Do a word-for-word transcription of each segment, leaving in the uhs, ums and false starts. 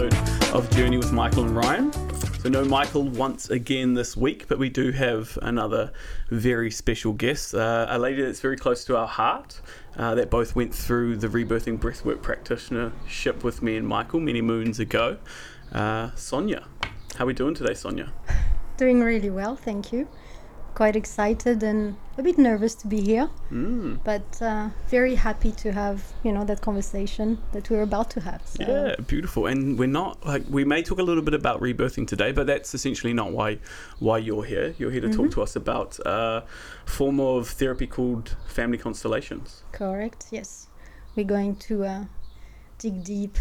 episode of Journey with Michael and Ryan. So no Michael once again this week, but we do have another very special guest, uh, a lady that's very close to our heart, uh, that both went through the Rebirthing Breathwork practitionership with me and Michael many moons ago. Uh, Sonia, how are we doing today, Sonia? Doing really well, thank you. Quite excited and a bit nervous to be here, mm. but uh, very happy to have, you know, that conversation that we're about to have. So. Yeah, beautiful. And we're not, like, we may talk a little bit about rebirthing today, but that's essentially not why why you're here. You're here to mm-hmm. talk to us about a form of therapy called Family Constellations. Correct, yes. We're going to uh, dig deep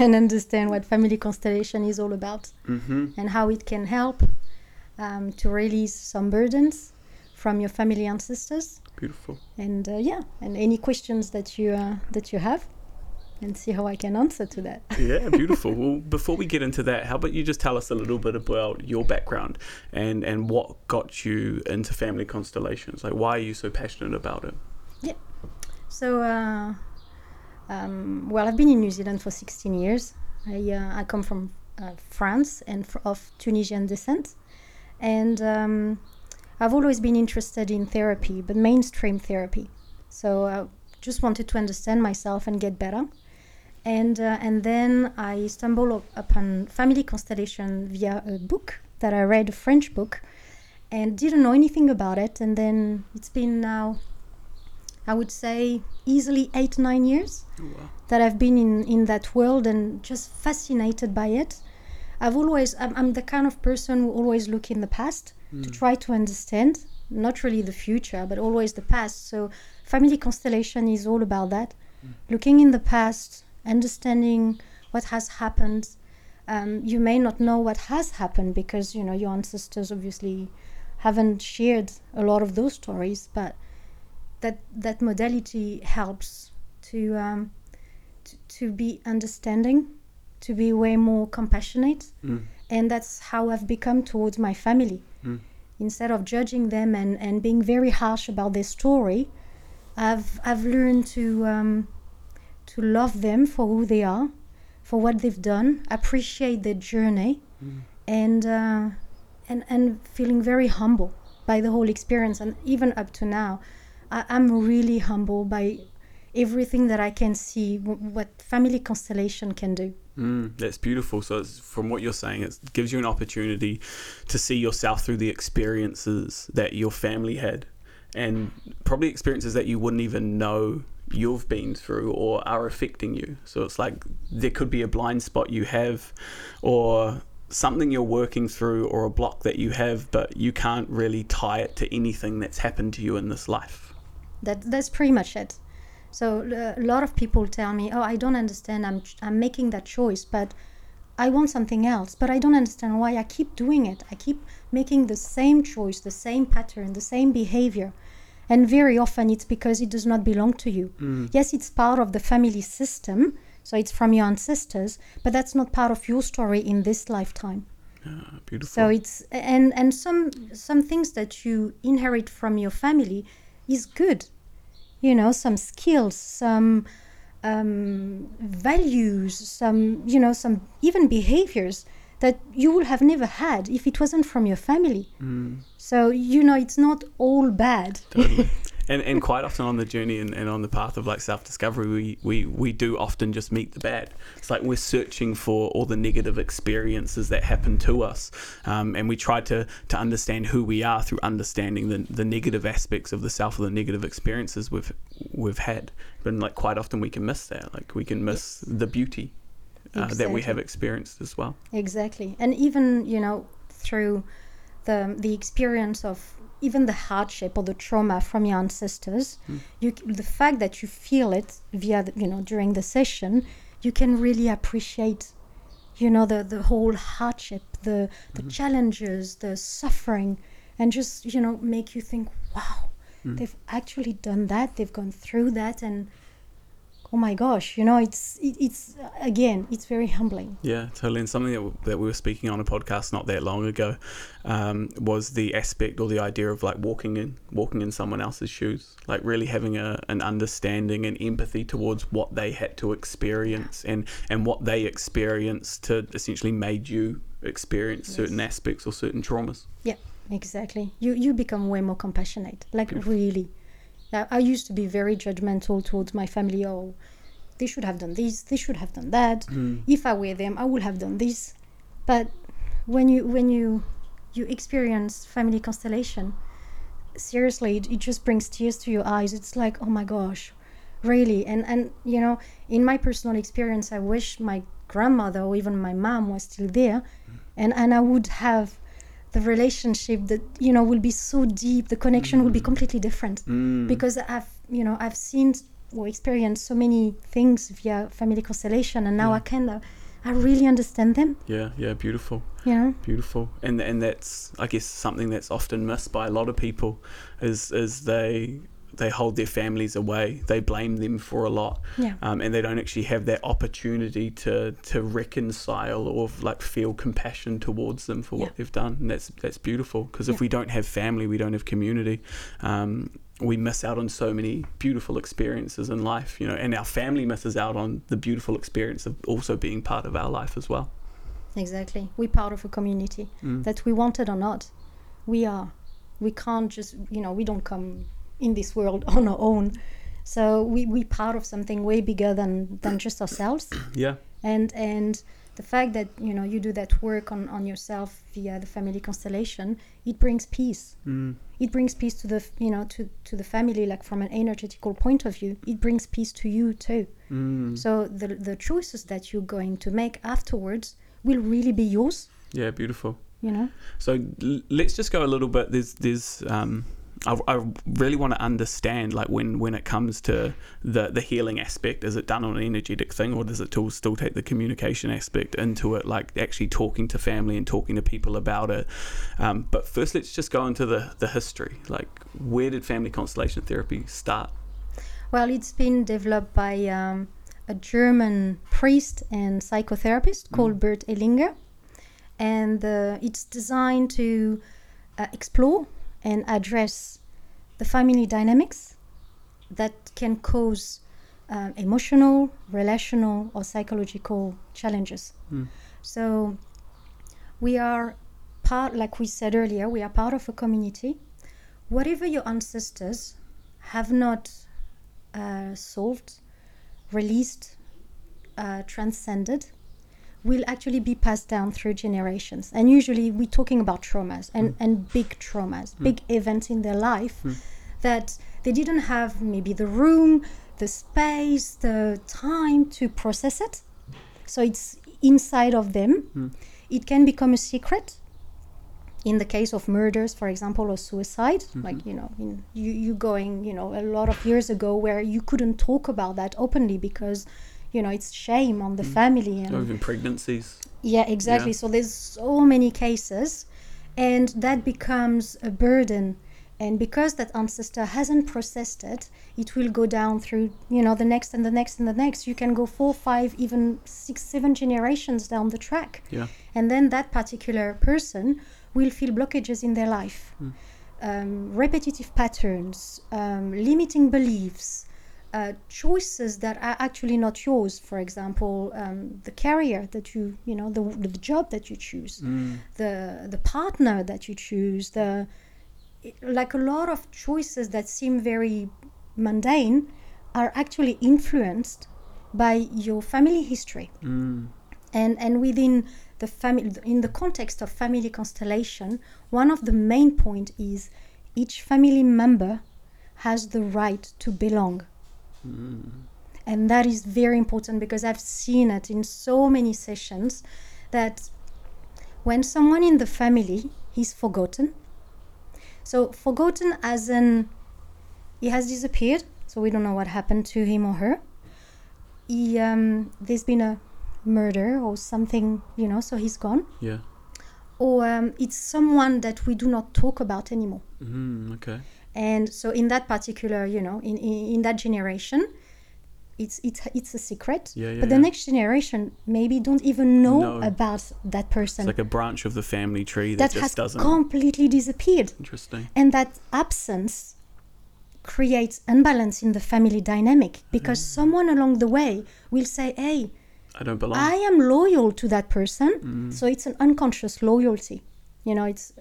and understand what family constellation is all about mm-hmm. and how it can help Um, to release some burdens from your family ancestors. Beautiful. And uh, yeah, and any questions that you uh, that you have, and see how I can answer to that. Yeah, beautiful. Well, before we get into that, how about you just tell us a little bit about your background and and what got you into family constellations? Like, why are you so passionate about it? Yeah. So, uh, um, well, I've been in New Zealand for sixteen years. I uh, I come from uh, France and fr- of Tunisian descent. And um, I've always been interested in therapy, but mainstream therapy. So I just wanted to understand myself and get better. And uh, and then I stumbled upon family constellation via a book that I read, a French book, and didn't know anything about it. And then it's been now, I would say, easily eight, nine years oh, wow. that I've been in, in that world and just fascinated by it. I've always, I'm, I'm the kind of person who always look in the past mm. to try to understand, not really the future, but always the past. So family constellation is all about that. Mm. Looking in the past, understanding what has happened. Um, you may not know what has happened because, you know, your ancestors obviously haven't shared a lot of those stories, but that, that modality helps to, um, to, to be understanding, to be way more compassionate. Mm. And that's how I've become towards my family. Mm. Instead of judging them and, and being very harsh about their story, I've I've learned to um, to love them for who they are, for what they've done, appreciate their journey, mm. and, uh, and, and feeling very humble by the whole experience. And even up to now, I, I'm really humble by everything that I can see, w- what family constellation can do. Mm, that's beautiful. So it's, from what you're saying, it gives you an opportunity to see yourself through the experiences that your family had, and probably experiences that you wouldn't even know you've been through or are affecting you. So it's like there could be a blind spot you have, or something you're working through, or a block that you have, but you can't really tie it to anything that's happened to you in this life. That that's pretty much it. So uh, a lot of people tell me, oh, I don't understand, I'm ch- I'm making that choice, but I want something else, but I don't understand why I keep doing it. I keep making the same choice, the same pattern, the same behavior. And very often it's because it does not belong to you. Mm. Yes, it's part of the family system, so it's from your ancestors, but that's not part of your story in this lifetime. Ah, beautiful. So it's, and, and some some things that you inherit from your family is good. You know, some skills, some um, values, some, you know, some even behaviors that you would have never had if it wasn't from your family. Mm. So, you know, it's not all bad. Totally. And and quite often on the journey and, and on the path of like self-discovery, we, we, we do often just meet the bad. It's like we're searching for all the negative experiences that happen to us. Um, and we try to, to understand who we are through understanding the, the negative aspects of the self or the negative experiences we've we've had. But like quite often we can miss that. Like we can miss the beauty uh, exactly. that we have experienced as well. Exactly. And even, you know, through the the experience of even the hardship or the trauma from your ancestors, mm. you, the fact that you feel it via, the, you know, during the session, you can really appreciate, you know, the, the whole hardship, the, the mm-hmm. challenges, the suffering, and just, you know, make you think, wow, mm. they've actually done that. They've gone through that. And oh my gosh, you know, it's it, it's again, it's very humbling. Yeah, totally. And something that, w- that we were speaking on a podcast not that long ago um, was the aspect or the idea of like walking in walking in someone else's shoes, like really having a an understanding and empathy towards what they had to experience, yeah. and and what they experienced to essentially made you experience yes. certain aspects or certain traumas. Yeah, exactly. You you become way more compassionate, like yeah. really. I used to be very judgmental towards my family. Oh, they should have done this, they should have done that. Mm. If I were them, I would have done this. But when you when you you experience family constellation, seriously, it, it just brings tears to your eyes. It's like, oh my gosh, really. And and you know, in my personal experience, I wish my grandmother or even my mom was still there, mm. and and I would have the relationship that, you know, will be so deep. The connection mm. will be completely different mm. because I've, you know, I've seen or experienced so many things via family constellation, and now yeah. I kind of, I really understand them. Yeah, yeah, beautiful. Yeah, beautiful. And and that's, I guess, something that's often missed by a lot of people, is is they. they hold their families away, they blame them for a lot, yeah. um, and they don't actually have that opportunity to to reconcile or like feel compassion towards them for yeah. what they've done. And that's that's beautiful, because yeah. if we don't have family, we don't have community, um, we miss out on so many beautiful experiences in life, you know, and our family misses out on the beautiful experience of also being part of our life as well. Exactly. We're part of a community mm. that we want it or not, we are. We can't just, you know, we don't come in this world on our own, so we we part of something way bigger than than just ourselves. Yeah. And and the fact that, you know, you do that work on on yourself via the family constellation, it brings peace. Mm. It brings peace to the, you know, to to the family, like from an energetical point of view. It brings peace to you too. Mm. So the the choices that you're going to make afterwards will really be yours. Yeah, beautiful. You know. So l- let's just go a little bit. There's there's um. I, I really want to understand, like, when, when it comes to the, the healing aspect, is it done on an energetic thing, or does it still, still take the communication aspect into it, like actually talking to family and talking to people about it? Um, but first, let's just go into the, the history. Like, where did family constellation therapy start? Well, it's been developed by um, a German priest and psychotherapist mm. called Bert Hellinger. And uh, it's designed to uh, explore and address the family dynamics that can cause um, emotional, relational, or psychological challenges. Mm. So we are part, like we said earlier, we are part of a community. Whatever your ancestors have not uh, solved, released, uh, transcended, will actually be passed down through generations. And usually we're talking about traumas and, mm. and big traumas, mm. big events in their life mm. that they didn't have maybe the room, the space, the time to process it. So it's inside of them. Mm. It can become a secret in the case of murders, for example, or suicide. Mm-hmm. Like, you know, in, you, you going, you know, a lot of years ago where you couldn't talk about that openly because, you know, it's shame on the mm. family. And even pregnancies. Yeah, exactly. Yeah. So there's so many cases, and that becomes a burden. And because that ancestor hasn't processed it, it will go down through, you know, the next and the next and the next. You can go four, five, even six, seven generations down the track. Yeah. And then that particular person will feel blockages in their life. Mm. Um, repetitive patterns, um, limiting beliefs, Uh, choices that are actually not yours. For example, um, the career that you, you know, the the job that you choose, mm. the the partner that you choose, the like a lot of choices that seem very mundane are actually influenced by your family history. Mm. And and within the family, in the context of family constellation, one of the main point is each family member has the right to belong. Mm. And that is very important, because I've seen it in so many sessions that when someone in the family is forgotten, so forgotten as in he has disappeared, so we don't know what happened to him or her, he, um, there's been a murder or something, you know, so he's gone. Yeah. Or um, it's someone that we do not talk about anymore. Mm, okay. And so in that particular, you know, in, in, in that generation, it's it's it's a secret. Yeah, yeah, but the yeah. next generation maybe don't even know no. about that person. It's like a branch of the family tree that, that just has doesn't completely disappeared. Interesting. And that absence creates unbalance in the family dynamic, because mm. someone along the way will say, "Hey, I don't belong. I am loyal to that person." Mm. So it's an unconscious loyalty. You know, it's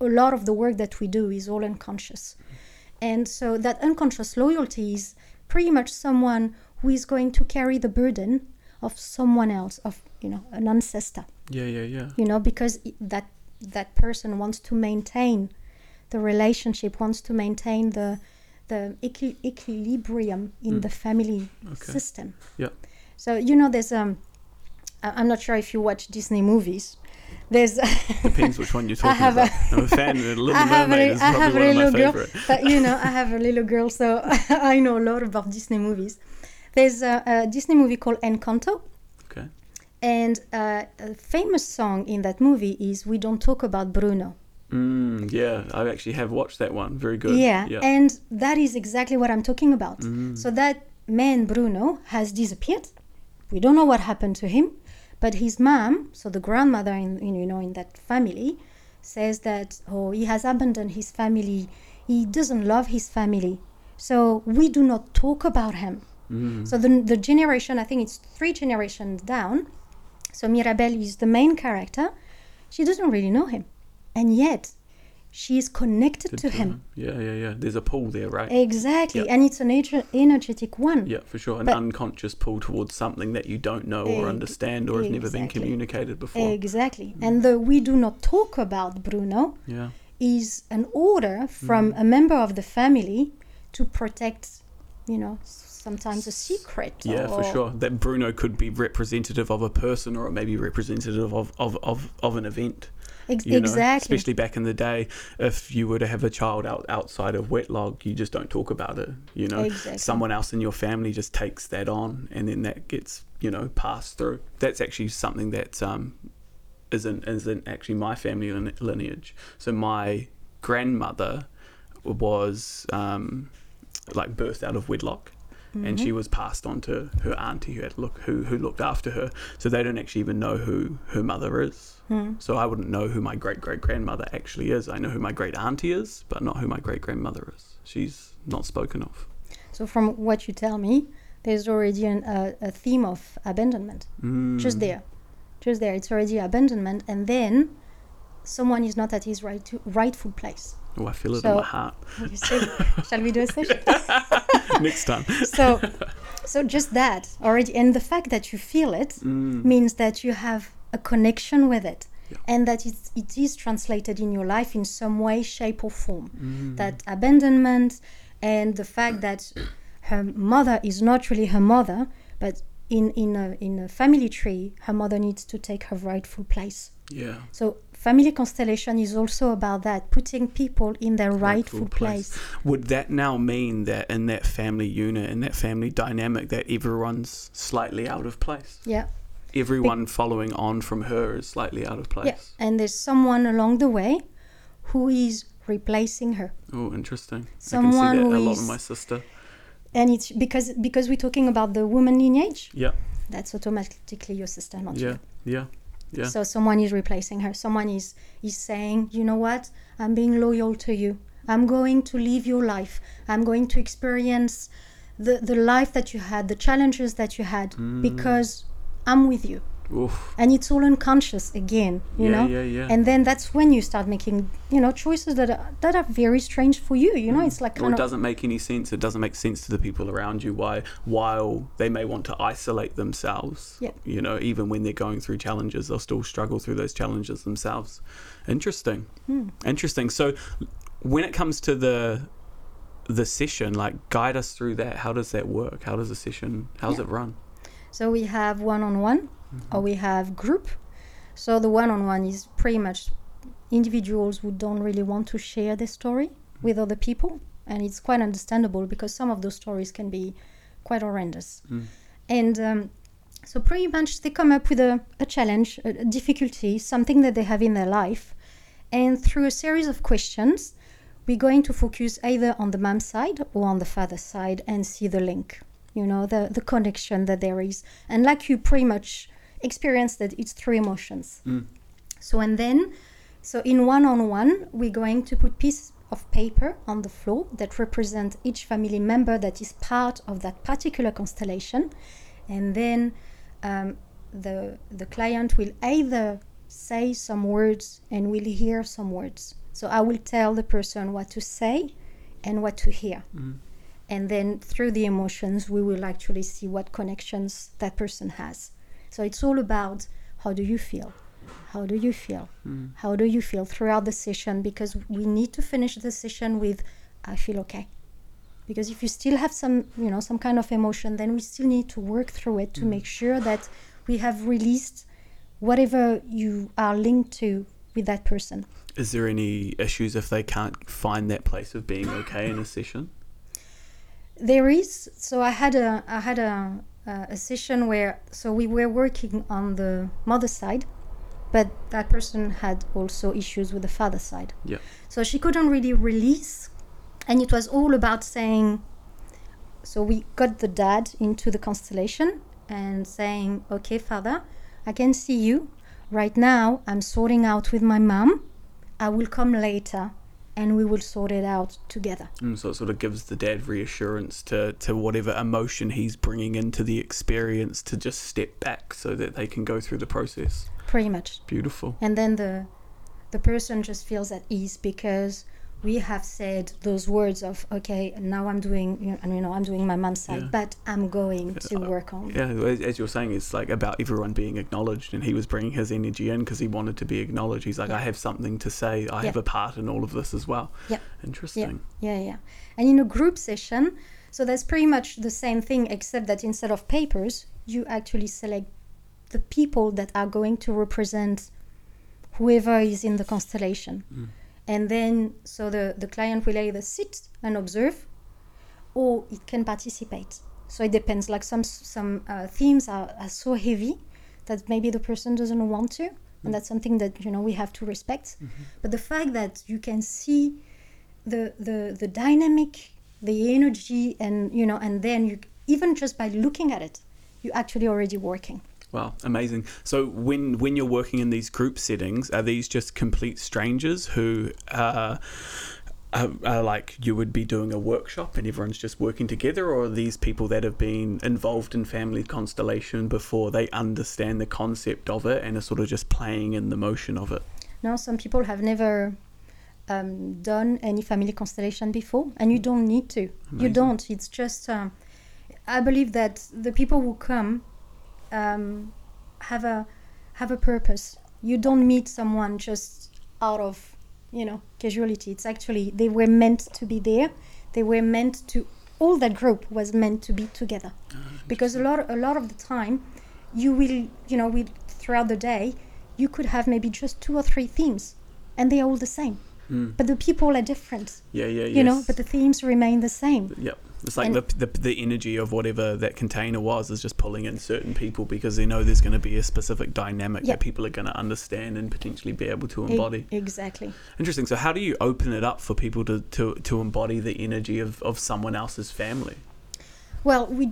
a lot of the work that we do is all unconscious. And so that unconscious loyalty is pretty much someone who is going to carry the burden of someone else, of, you know, an ancestor. Yeah, yeah, yeah. You know, because that that person wants to maintain the relationship, wants to maintain the the equi- equilibrium in mm. the family okay. system. Yeah. So, you know, there's um, I'm not sure if you watch Disney movies. There's depends which one you're talking I have about. A, I'm a fan of Little I have Mermaid. A, is I have a little girl, but you know, I have a little girl, so I know a lot about Disney movies. There's a, a Disney movie called Encanto, okay, and uh, a famous song in that movie is "We Don't Talk About Bruno." Mm, yeah, I actually have watched that one. Very good. Yeah, yeah. And that is exactly what I'm talking about. Mm. So that man Bruno has disappeared. We don't know what happened to him. But his mom, so the grandmother in, in you know in that family, says that oh he has abandoned his family, he doesn't love his family, so we do not talk about him. Mm. So the the generation, I think it's three generations down. So Mirabel is the main character. She doesn't really know him, and yet she is connected to, to him. him. Yeah, yeah, yeah. There's a pull there, right? Exactly. Yep. And it's an ener- energetic one. Yeah, for sure. An but unconscious pull towards something that you don't know or e- understand or has exactly. never been communicated before. Exactly. Mm. And the "we do not talk about Bruno" yeah. is an order from mm. a member of the family to protect, you know, sometimes a secret. Yeah, or, for sure. That Bruno could be representative of a person, or it may be representative of, of, of, of an event. Ex- you know, exactly. Especially back in the day, if you were to have a child out, outside of wedlock, you just don't talk about it. You know, exactly. Someone else in your family just takes that on, and then that gets, you know, passed through. That's actually something that um, isn't isn't actually my family lineage. So my grandmother was um, like birthed out of wedlock. Mm-hmm. And she was passed on to her auntie who had look who who looked after her. So they don't actually even know who her mother is. Mm. So I wouldn't know who my great great grandmother actually is. I know who my great auntie is, but not who my great grandmother is. She's not spoken of. So from what you tell me, there's already an, uh, a theme of abandonment. Mm. Just there, just there. It's already abandonment, and then someone is not at his right to, rightful place. Oh, I feel it so, in my heart. You see, shall we do a session? Next time. so, so just that already, and the fact that you feel it mm. means that you have a connection with it, yeah. and that it it is translated in your life in some way, shape, or form. Mm. That abandonment, and the fact that her mother is not really her mother, but in in a in a family tree, her mother needs to take her rightful place. Yeah. So. Family constellation is also about that, putting people in their rightful, rightful place. place. Would that now mean that in that family unit, in that family dynamic, that everyone's slightly out of place? Yeah. Everyone Be- following on from her is slightly out of place. Yeah, and there's someone along the way who is replacing her. Oh, interesting. Someone I can see that a lot is, with my sister. And it's because because we're talking about the woman lineage. Yeah. That's automatically your sister, not you. Yeah, yeah. Yeah. So someone is replacing her. Someone is, is saying, you know what? I'm being loyal to you. I'm going to live your life. I'm going to experience the, the life that you had, the challenges that you had, mm. because I'm with you. Oof. And it's all unconscious again, you yeah, know? Yeah, yeah. And then that's when you start making, you know, choices that are, that are very strange for you, you know? Mm. It's like kind or it of... It doesn't make any sense. It doesn't make sense to the people around you why, while they may want to isolate themselves, yeah. you know, even when they're going through challenges, they'll still struggle through those challenges themselves. Interesting. Mm. Interesting. So when it comes to the the session, like, guide us through that. How does that work? How does the session, how's yeah. it run? So we have one-on-one. Mm-hmm. Or we have group. So the one-on-one is pretty much individuals who don't really want to share their story mm-hmm. with other people, and it's quite understandable because some of those stories can be quite horrendous. Mm. And um, so pretty much they come up with a, a challenge, a, a difficulty, something that they have in their life, and through a series of questions we're going to focus either on the mom side or on the father side and see the link. you know, the, the connection that there is. And like you pretty much experience that it's three emotions. Mm. So and then, so in one-on-one, we're going to put pieces of paper on the floor that represent each family member that is part of that particular constellation. And then um, the the client will either say some words and will hear some words. So I will tell the person what to say and what to hear. Mm-hmm. And then through the emotions, we will actually see what connections that person has. So it's all about how do you feel? How do you feel? Mm-hmm. How do you feel throughout the session? Because we need to finish the session with, I feel okay. Because if you still have some, you know, some kind of emotion, then we still need to work through it to mm-hmm. make sure that we have released whatever you are linked to with that person. Is there any issues if they can't find that place of being okay in a session? There is. So I had a I had a a session where so we were working on the mother side, but that person had also issues with the father side. Yeah. So she couldn't really release, and it was all about saying. So we got the dad into the constellation and saying, "Okay, father, I can see you. Right now, I'm sorting out with my mom. I will come later and we will sort it out together." Mm, so it sort of gives the dad reassurance to, to whatever emotion he's bringing into the experience to just step back so that they can go through the process. Pretty much. Beautiful. And then the the person just feels at ease because we have said those words of, okay, now I'm doing, you know, I'm doing my mom's side, yeah. but I'm going to work on. Yeah, as you're saying, it's like about everyone being acknowledged, and he was bringing his energy in because he wanted to be acknowledged. He's like, yeah. I have something to say. I yeah. have a part in all of this as well. Yeah. Interesting. Yeah. yeah, yeah. And in a group session, so that's pretty much the same thing, except that instead of papers, you actually select the people that are going to represent whoever is in the constellation. Mm. And then, so the, the client will either sit and observe, or it can participate. So it depends, like some some uh, themes are, are so heavy that maybe the person doesn't want to, mm-hmm. and that's something that, you know, we have to respect. Mm-hmm. But the fact that you can see the, the the dynamic, the energy, and, you know, and then you even just by looking at it, you're actually already working. Wow, amazing. So when, when you're working in these group settings, are these just complete strangers who uh, are, are like you would be doing a workshop and everyone's just working together, or are these people that have been involved in family constellation before, they understand the concept of it and are sort of just playing in the motion of it? No, some people have never um, done any family constellation before, and you don't need to. Amazing. You don't. It's just, um, I believe that the people who come Um, have a have a purpose. You don't meet someone just out of, you know, casuality. It's actually, they were meant to be there. They were meant to, all that group was meant to be together. Oh, because a lot a lot of the time, you will, you know, we throughout the day, you could have maybe just two or three themes, and they are all the same. Mm. But the people are different. Yeah, yeah, yeah. You know, but the themes remain the same. Yep. It's like the, the the energy of whatever that container was is just pulling in certain people because they know there's going to be a specific dynamic yep. that people are going to understand and potentially be able to embody. E- exactly. Interesting. So how do you open it up for people to, to, to embody the energy of, of someone else's family? Well, we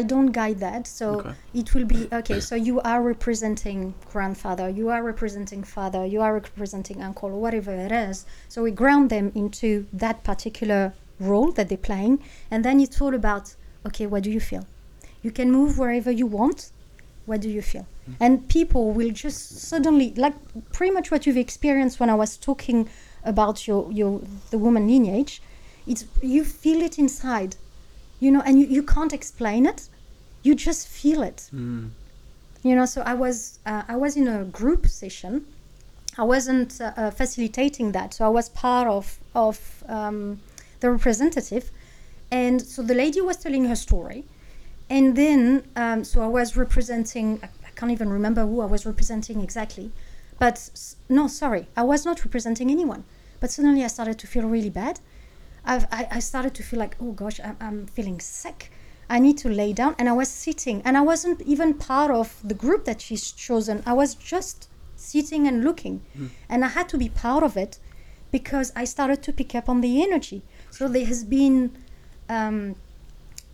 I don't guide that. So okay. it will be, okay, so you are representing grandfather, you are representing father, you are representing uncle, or whatever it is. So we ground them into that particular role that they're playing, and then it's all about, okay, what do you feel? You can move wherever you want. What do you feel? Mm-hmm. And people will just suddenly, like pretty much what you've experienced when I was talking about your your the woman lineage, it's you feel it inside, you know, and you, you can't explain it, you just feel it. Mm. You know, so I was uh, I was in a group session. I wasn't uh, uh, facilitating that, so I was part of of um, the representative. And so the lady was telling her story. And then, um, so I was representing, I, I can't even remember who I was representing exactly, but no, sorry, I was not representing anyone. But suddenly I started to feel really bad. I've, I, I started to feel like, oh gosh, I'm, I'm feeling sick. I need to lay down. And I was sitting, and I wasn't even part of the group that she's chosen. I was just sitting and looking. Mm. And I had to be part of it because I started to pick up on the energy. So there has been um,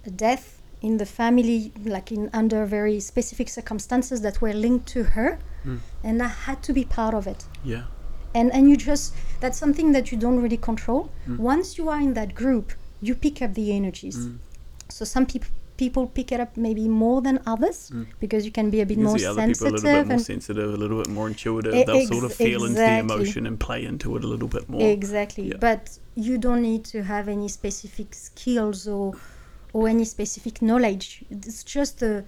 death in the family, like in under very specific circumstances that were linked to her, mm. and I had to be part of it. Yeah. And and you just, that's something that you don't really control. Mm. Once you are in that group, you pick up the energies. Mm. So some people people pick it up maybe more than others, mm. because you can be a bit more sensitive. You can see other people a little bit more sensitive, a little bit more intuitive. Ex- They'll sort of feel exactly. into the emotion and play into it a little bit more. Exactly. Yeah. But you don't need to have any specific skills or or any specific knowledge. It's just a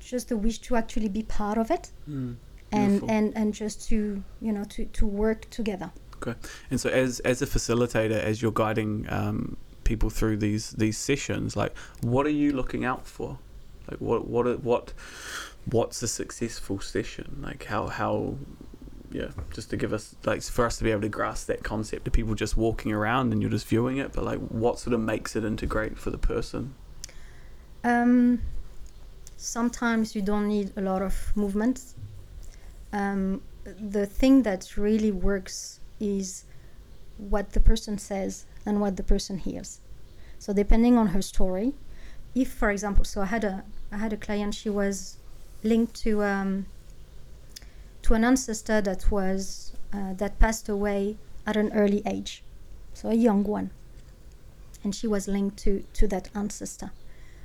just a wish to actually be part of it, mm. and, and and just to, you know, to, to work together. Okay. And so as as a facilitator, as you're guiding um, people through these these sessions, like, what are you looking out for? Like, what what what what's a successful session? Like, how how yeah just to give us, like, for us to be able to grasp that concept of people just walking around and you're just viewing it, but like, what sort of makes it integrate for the person? Um sometimes you don't need a lot of movement. Um the thing that really works is what the person says and what the person hears. So depending on her story, if, for example, so I had a I had a client, she was linked to um, to an ancestor that was uh, that passed away at an early age, so a young one, and she was linked to to that ancestor.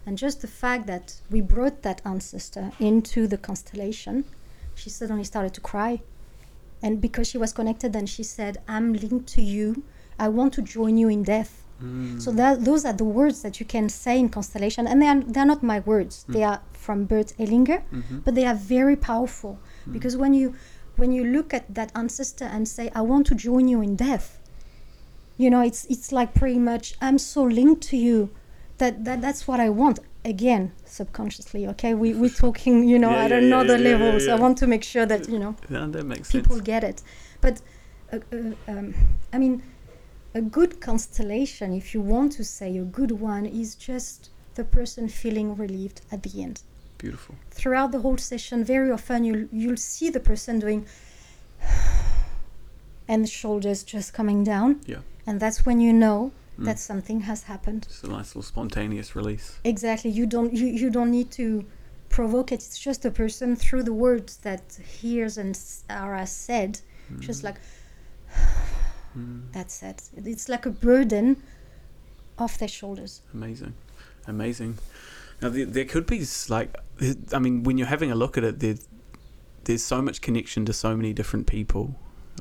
And just the fact that we brought that ancestor into the constellation, she suddenly started to cry, and because she was connected, and she said, "I'm linked to you. I want to join you in death." Mm. So that, those are the words that you can say in constellation, and they are they're not my words. Mm. They are from Bert Hellinger, mm-hmm. but they are very powerful, mm. because when you when you look at that ancestor and say, "I want to join you in death," you know, it's it's like pretty much, "I'm so linked to you that, that that's what I want." Again, subconsciously, okay, we we're talking, you know, yeah, at yeah, another yeah, level. Yeah, yeah, yeah. So I want to make sure that, you know, yeah, that makes people sense. Get it. But uh, uh, um, I mean. A good constellation, if you want to say a good one, is just the person feeling relieved at the end. Beautiful. Throughout the whole session, very often you'll, you'll see the person doing and the shoulders just coming down. Yeah. And that's when you know mm. that something has happened. It's a nice little spontaneous release. Exactly. You don't you, you don't need to provoke it. It's just the person, through the words that hears and are said, mm. just like... Mm. That's it. It's like a burden off their shoulders. Amazing, amazing. Now there, there could be like, I mean, when you're having a look at it, there, there's so much connection to so many different people.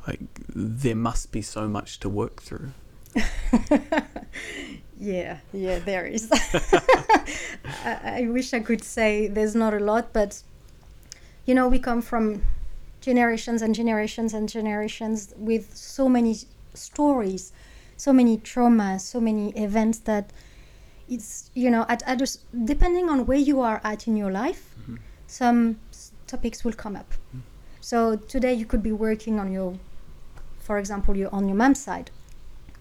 Like, there must be so much to work through. yeah, yeah, there is. I, I wish I could say there's not a lot, but you know, we come from generations and generations and generations with so many stories, so many traumas, so many events that it's, you know, at others, depending on where you are at in your life, mm-hmm. some s- topics will come up. Mm-hmm. So today you could be working on your, for example, you're on your mom's side,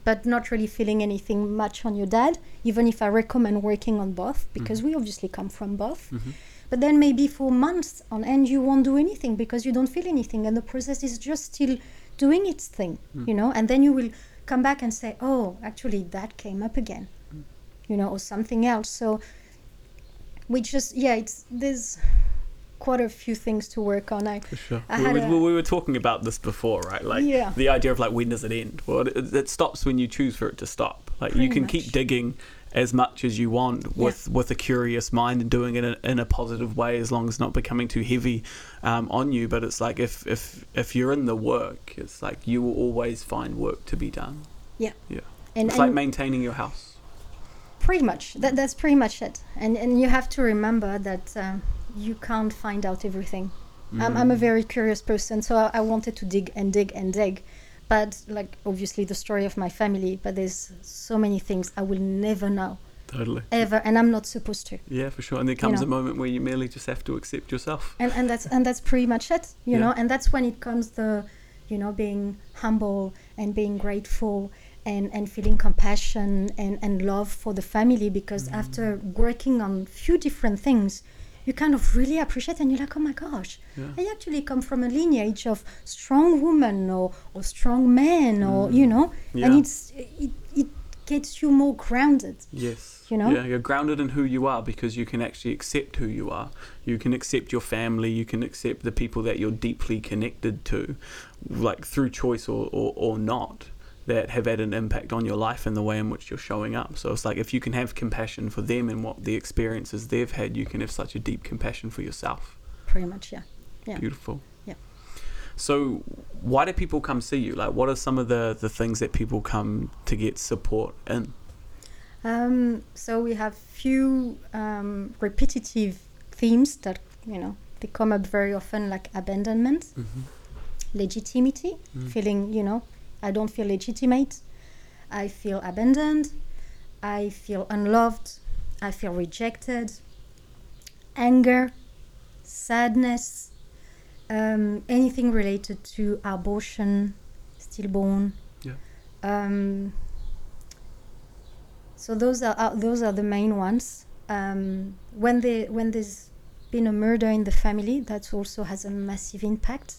but not really feeling anything much on your dad, even if I recommend working on both, because mm-hmm. we obviously come from both. Mm-hmm. But then maybe for months on end, you won't do anything because you don't feel anything. And the process is just still doing its thing, mm. you know, and then you will come back and say, "Oh, actually that came up again," mm. you know, or something else. So we just, yeah, it's, there's quite a few things to work on. I, For sure. I had we, we, a, we were talking about this before, right? Like yeah. the idea of like, when does it end? Well, it, it stops when you choose for it to stop. Like Pretty you can much. keep digging as much as you want with yeah. with a curious mind and doing it in a, in a positive way, as long as not becoming too heavy um, on you. But it's like, if if if you're in the work, it's like you will always find work to be done. Yeah, yeah. And, it's and like maintaining your house. Pretty much. That that's pretty much it. And and you have to remember that um, you can't find out everything. Mm. I'm I'm a very curious person, so I, I wanted to dig and dig and dig. But like, obviously the story of my family, but there's so many things I will never know. Totally. Ever, and I'm not supposed to. Yeah, for sure. And there comes, you know, a moment where you merely just have to accept yourself. And and that's and that's pretty much it, you yeah. know. And that's when it comes the, you know, being humble and being grateful and, and feeling compassion and, and love for the family, because mm. after working on few different things, you kind of really appreciate, and you're like, "Oh my gosh, yeah. I actually come from a lineage of strong women or, or strong men," mm. or, you know, yeah. and it's it, it gets you more grounded. Yes. You know? Yeah, you're grounded in who you are because you can actually accept who you are. You can accept your family. You can accept the people that you're deeply connected to, like through choice or, or, or not, that have had an impact on your life and the way in which you're showing up. So it's like, if you can have compassion for them and what the experiences they've had, you can have such a deep compassion for yourself. Pretty much, yeah. Yeah. Beautiful. Yeah. So why do people come see you? Like, what are some of the, the things that people come to get support in? Um, so we have few um, repetitive themes that, you know, they come up very often, like abandonment, mm-hmm. legitimity, mm-hmm. feeling, you know, I don't feel legitimate, I feel abandoned, I feel unloved, I feel rejected, anger, sadness, um, anything related to abortion, stillborn. Yeah. Um, so those are uh, those are the main ones. Um, when they when there's been a murder in the family, that also has a massive impact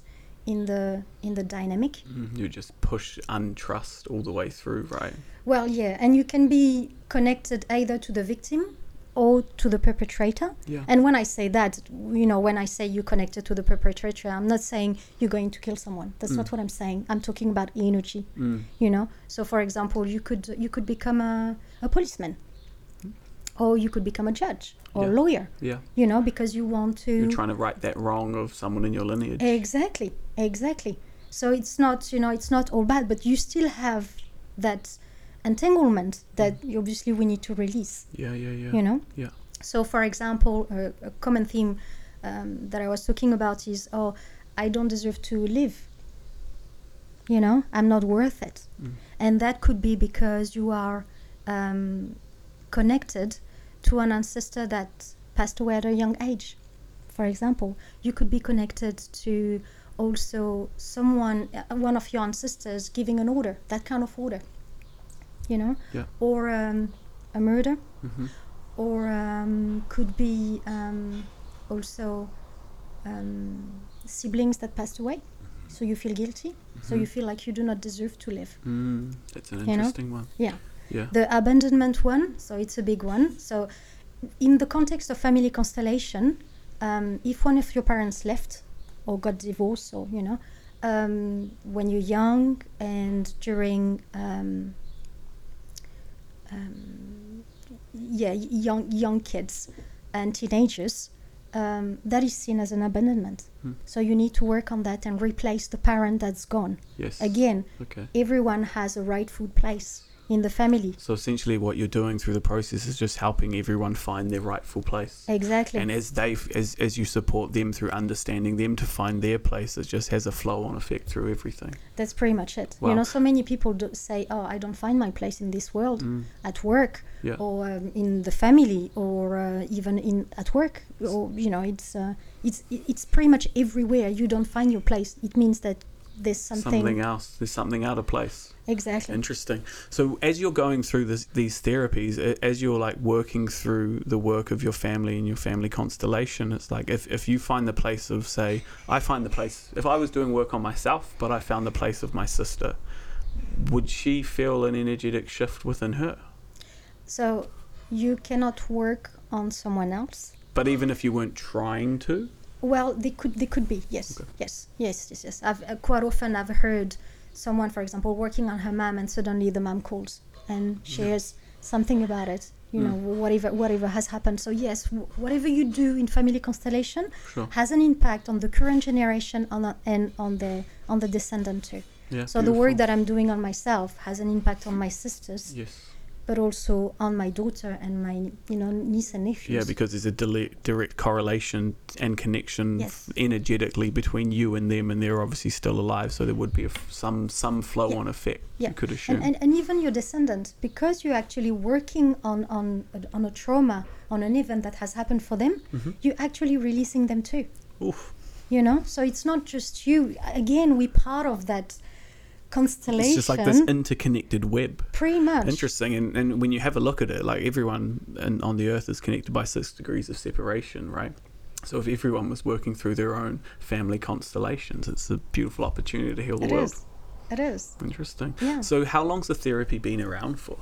in the in the dynamic. Mm-hmm. You just push untrust all the way through, right? Well, yeah, and you can be connected either to the victim or to the perpetrator. Yeah. And when I say that, you know, when I say you connected to the perpetrator, I'm not saying you're going to kill someone. That's mm. not what I'm saying. I'm talking about energy, mm. you know? So for example, you could you could become a, a policeman, mm. or you could become a judge or yeah. a lawyer, yeah. you know, because you want to... You're trying to right that wrong of someone in your lineage. Exactly, exactly. So it's not, you know, it's not all bad, but you still have that... entanglement that mm. obviously we need to release. Yeah, yeah, yeah. You know? Yeah. So, for example, a, a common theme um, that I was talking about is, oh, I don't deserve to live. You know? I'm not worth it. Mm. And that could be because you are um, connected to an ancestor that passed away at a young age, for example. You could be connected to also someone, uh, one of your ancestors giving an order, that kind of order. You know, yeah. or um, a murder, mm-hmm. or um, could be um, also um, siblings that passed away. Mm-hmm. So you feel guilty. Mm-hmm. So you feel like you do not deserve to live. Mm, that's an interesting you know? one. Yeah. yeah. The abandonment one, so it's a big one. So in the context of family constellation, um, if one of your parents left or got divorced or, you know, um, when you're young and during... Um, Um, yeah, young young kids and teenagers, um, that is seen as an abandonment. Hmm. So you need to work on that and replace the parent that's gone. Yes. Again, okay. Everyone has a rightful place in the family. So essentially what you're doing through the process is just helping everyone find their rightful place. Exactly. And as they as as you support them through understanding them to find their place, it just has a flow-on effect through everything. That's pretty much it. Wow. You know, so many people do say, oh, I don't find my place in this world, mm. at work, yeah. or um, in the family, or uh, even in at work, or, you know, it's uh, it's it's pretty much everywhere you don't find your place. It means that there's something something else there's something out of place. Exactly. Interesting. So as you're going through this, these therapies, as you're like working through the work of your family and your family constellation, it's like if, if you find the place of, say, I find the place, if I was doing work on myself but I found the place of my sister, would she feel an energetic shift within her? So you cannot work on someone else, but even if you weren't trying to? Well, they could, they could be, yes, okay. yes, yes, yes, yes. I've, uh, quite often I've heard someone, for example, working on her mom, and suddenly the mom calls and shares yeah. something about it, you mm. know, whatever whatever has happened. So yes, w- whatever you do in family constellation sure. has an impact on the current generation on a, and on the on the descendant too. Yeah, so beautiful. The work that I'm doing on myself has an impact on my sisters. Yes. But also on my daughter and my, you know, niece and nephews. Yeah, because there's a dile- direct correlation and connection yes. f- energetically between you and them, and they're obviously still alive, so there would be a f- some some flow-on yeah. effect, yeah. you could assume. And, and, and even your descendants, because you're actually working on, on, on a trauma, on an event that has happened for them, mm-hmm. you're actually releasing them too. Oof. You know, so it's not just you. Again, we're part of that constellation. It's just like this interconnected web. Pretty much. Interesting. And, and when you have a look at it, like everyone in, on the earth is connected by six degrees of separation, right? So if everyone was working through their own family constellations, it's a beautiful opportunity to heal the it world. It is. It is. Interesting. Yeah. So how long's the therapy been around for?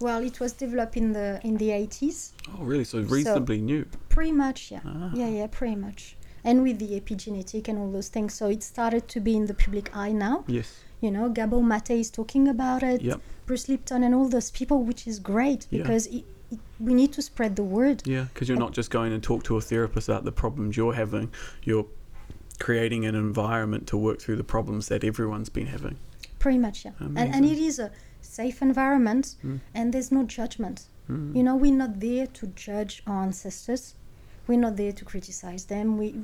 Well, it was developed in the in the eighties. Oh, really? So reasonably so new. Pretty much, yeah. Ah. Yeah, yeah, pretty much. And with the epigenetic and all those things, so it started to be in the public eye now. Yes. You know, Gabor Maté is talking about it. Yep. Bruce Lipton and all those people, which is great because yeah. it, it, we need to spread the word. Yeah, because you're and not just going and talk to a therapist about the problems you're having. You're creating an environment to work through the problems that everyone's been having. Pretty much, yeah. Amazing. And and it is a safe environment, mm. and there's no judgment. Mm. You know, we're not there to judge our ancestors. We're not there to criticize them. We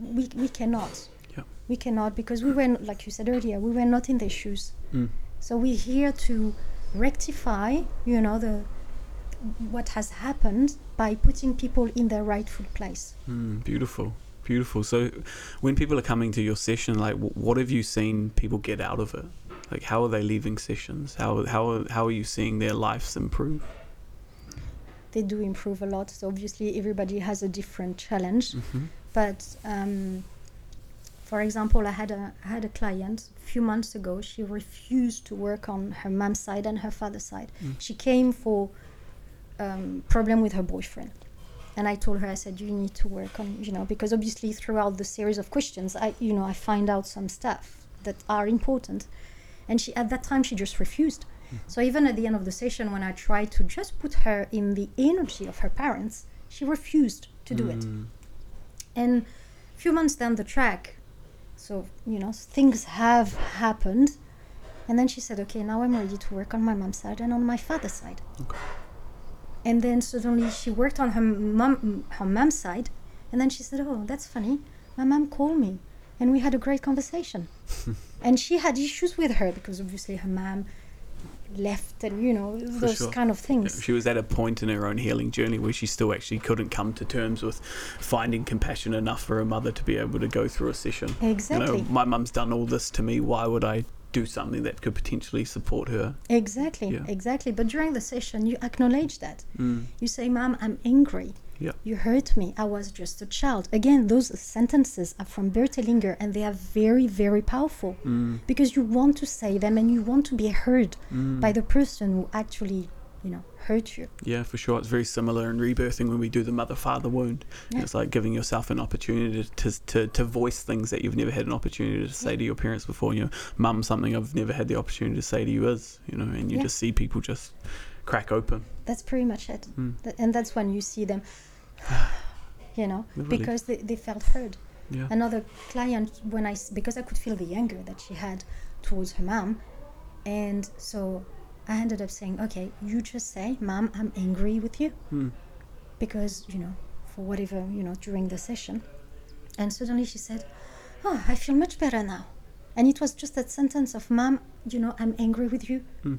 we we cannot. Yeah. We cannot because we were, like you said earlier, we were not in their shoes. Mm. So we're here to rectify, you know, the what has happened by putting people in their rightful place. Mm, beautiful. Beautiful. So when people are coming to your session, like w- what have you seen people get out of it? Like how are they leaving sessions? How how are, how are you seeing their lives improve? They do improve a lot. So obviously everybody has a different challenge. Mm-hmm. But um, for example, I had a I had a client a few months ago. She refused to work on her mom's side and her father's side. Mm. She came for um, problem with her boyfriend. And I told her, I said, you need to work on, you know, because obviously throughout the series of questions, I, you know, I find out some stuff that are important. And she, at that time, she just refused. Mm-hmm. So even at the end of the session, when I tried to just put her in the energy of her parents, she refused to do mm. it. And a few months down the track, so, you know, things have happened. And then she said, okay, now I'm ready to work on my mom's side and on my father's side. Okay. And then suddenly she worked on her mom, her mom's side, and then she said, "Oh, that's funny. My mom called me, and we had a great conversation." And she had issues with her because obviously her mom left, and you know For those sure. kind of things. She was at a point in her own healing journey where she still actually couldn't come to terms with finding compassion enough for her mother to be able to go through a session. Exactly. You know, my mum's done all this to me. Why would I do something that could potentially support her? Exactly, yeah. exactly. But during the session, you acknowledge that. Mm. You say, Mom, I'm angry. Yeah. You hurt me. I was just a child. Again, those sentences are from Bert Hellinger, and they are very, very powerful mm. because you want to say them and you want to be heard mm. by the person who actually, you know, hurt you. Yeah, for sure. It's very similar in rebirthing when we do the mother-father wound. Yeah. It's like giving yourself an opportunity to, to to voice things that you've never had an opportunity to say yeah. to your parents before. You know, Mum, something I've never had the opportunity to say to you is, you know, and you yeah. just see people just crack open. That's pretty much it. Mm. And that's when you see them, you know, Literally. because they, they felt heard. Yeah. Another client, when I, because I could feel the anger that she had towards her mum, and so I ended up saying, okay, you just say, Mom, I'm angry with you. Hmm. Because, you know, for whatever, you know, during the session. And suddenly she said, oh, I feel much better now. And it was just that sentence of, Mom, you know, I'm angry with you. Hmm.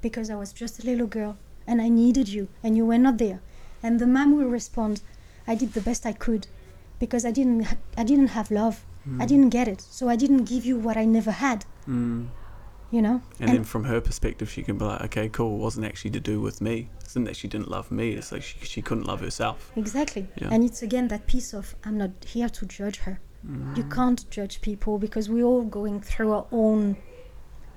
Because I was just a little girl and I needed you and you were not there. And the mom will respond, I did the best I could because I didn't, ha- I didn't have love. Hmm. I didn't get it. So I didn't give you what I never had. Hmm. You know, and, and then from her perspective, she can be like, okay, cool, it wasn't actually to do with me. It's not that she didn't love me. It's like she, she couldn't love herself. Exactly. Yeah. And it's again that piece of, I'm not here to judge her. Mm. You can't judge people because we're all going through our own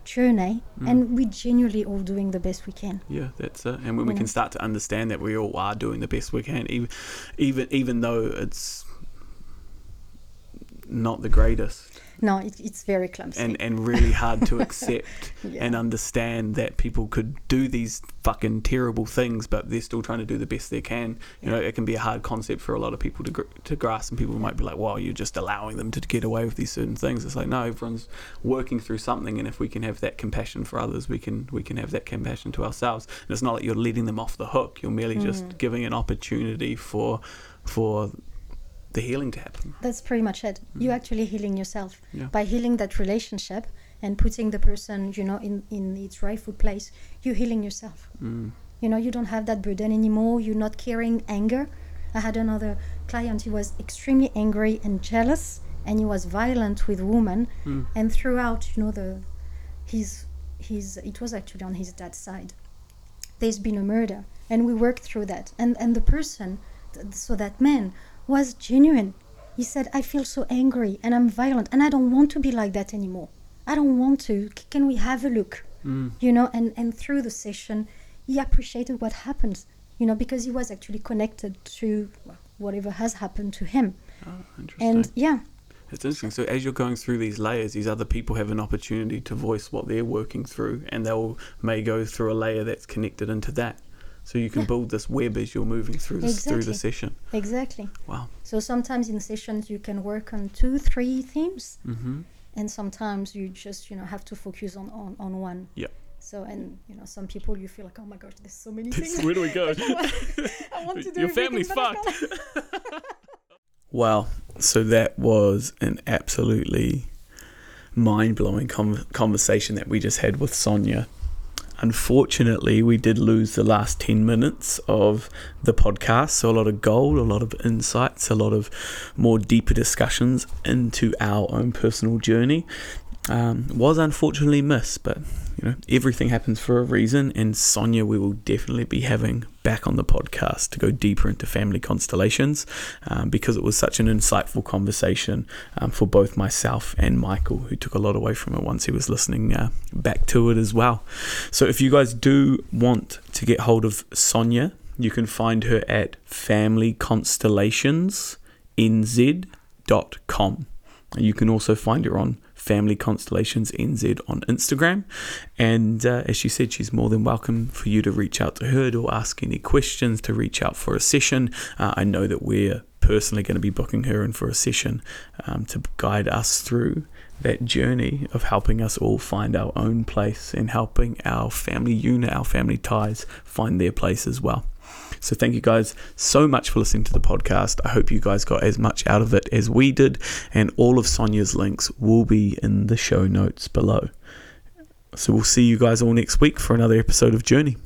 journey mm. and we're genuinely all doing the best we can. Yeah, that's it. And when you we know? can start to understand that we all are doing the best we can, even even, even though it's not the greatest. No, it, it's very clumsy. And and really hard to accept yeah. and understand that people could do these fucking terrible things, but they're still trying to do the best they can. You yeah. know, it can be a hard concept for a lot of people to gr- to grasp, and people might be like, well, you're just allowing them to get away with these certain things. It's like, no, everyone's working through something, and if we can have that compassion for others, we can we can have that compassion to ourselves. And it's not like you're letting them off the hook. You're merely mm. just giving an opportunity for for... the healing to happen. That's pretty much it. Mm. You're actually healing yourself yeah. by healing that relationship and putting the person, you know, in, in its rightful place. You're healing yourself. Mm. You know, you don't have that burden anymore. You're not carrying anger. I had another client. He was extremely angry and jealous, and he was violent with women. Mm. And throughout, you know, the his his it was actually on his dad's side. There's been a murder, and we worked through that. And and the person, so that man. was genuine. He said, I feel so angry and I'm violent and I don't want to be like that anymore. I don't want to. Can we have a look? Mm. You know, and, and through the session, he appreciated what happened, you know, because he was actually connected to whatever has happened to him. Oh, interesting. And yeah. It's interesting. So as you're going through these layers, these other people have an opportunity to voice what they're working through, and they'll may go through a layer that's connected into that. So you can yeah. build this web as you're moving through this, exactly. through the session. Exactly. Wow. So sometimes in sessions you can work on two, three themes, mm-hmm. and sometimes you just, you know, have to focus on, on, on one. Yeah. So, and, you know, some people you feel like, oh my gosh, there's so many things. Where do we go? I want, I want to do Your family's fucked. Wow. So that was an absolutely mind-blowing com- conversation that we just had with Sonia. Unfortunately, we did lose the last ten minutes of the podcast, so a lot of gold, a lot of insights, a lot of more deeper discussions into our own personal journey um, was unfortunately missed, but you know, everything happens for a reason, and Sonia we will definitely be having back on the podcast to go deeper into family constellations um, because it was such an insightful conversation um, for both myself and Michael, who took a lot away from it once he was listening uh, back to it as well. So if you guys do want to get hold of Sonia, you can find her at family constellations n z dot com. You can also find her on Family Constellations N Z on Instagram, and uh, as she said, she's more than welcome for you to reach out to her, to ask any questions, to reach out for a session. uh, I know that we're personally going to be booking her in for a session um, to guide us through that journey of helping us all find our own place and helping our family unit, our family ties, find their place as well. So thank you guys so much for listening to the podcast. I hope you guys got as much out of it as we did, and all of Sonia's links will be in the show notes below. So we'll see you guys all next week for another episode of Journey.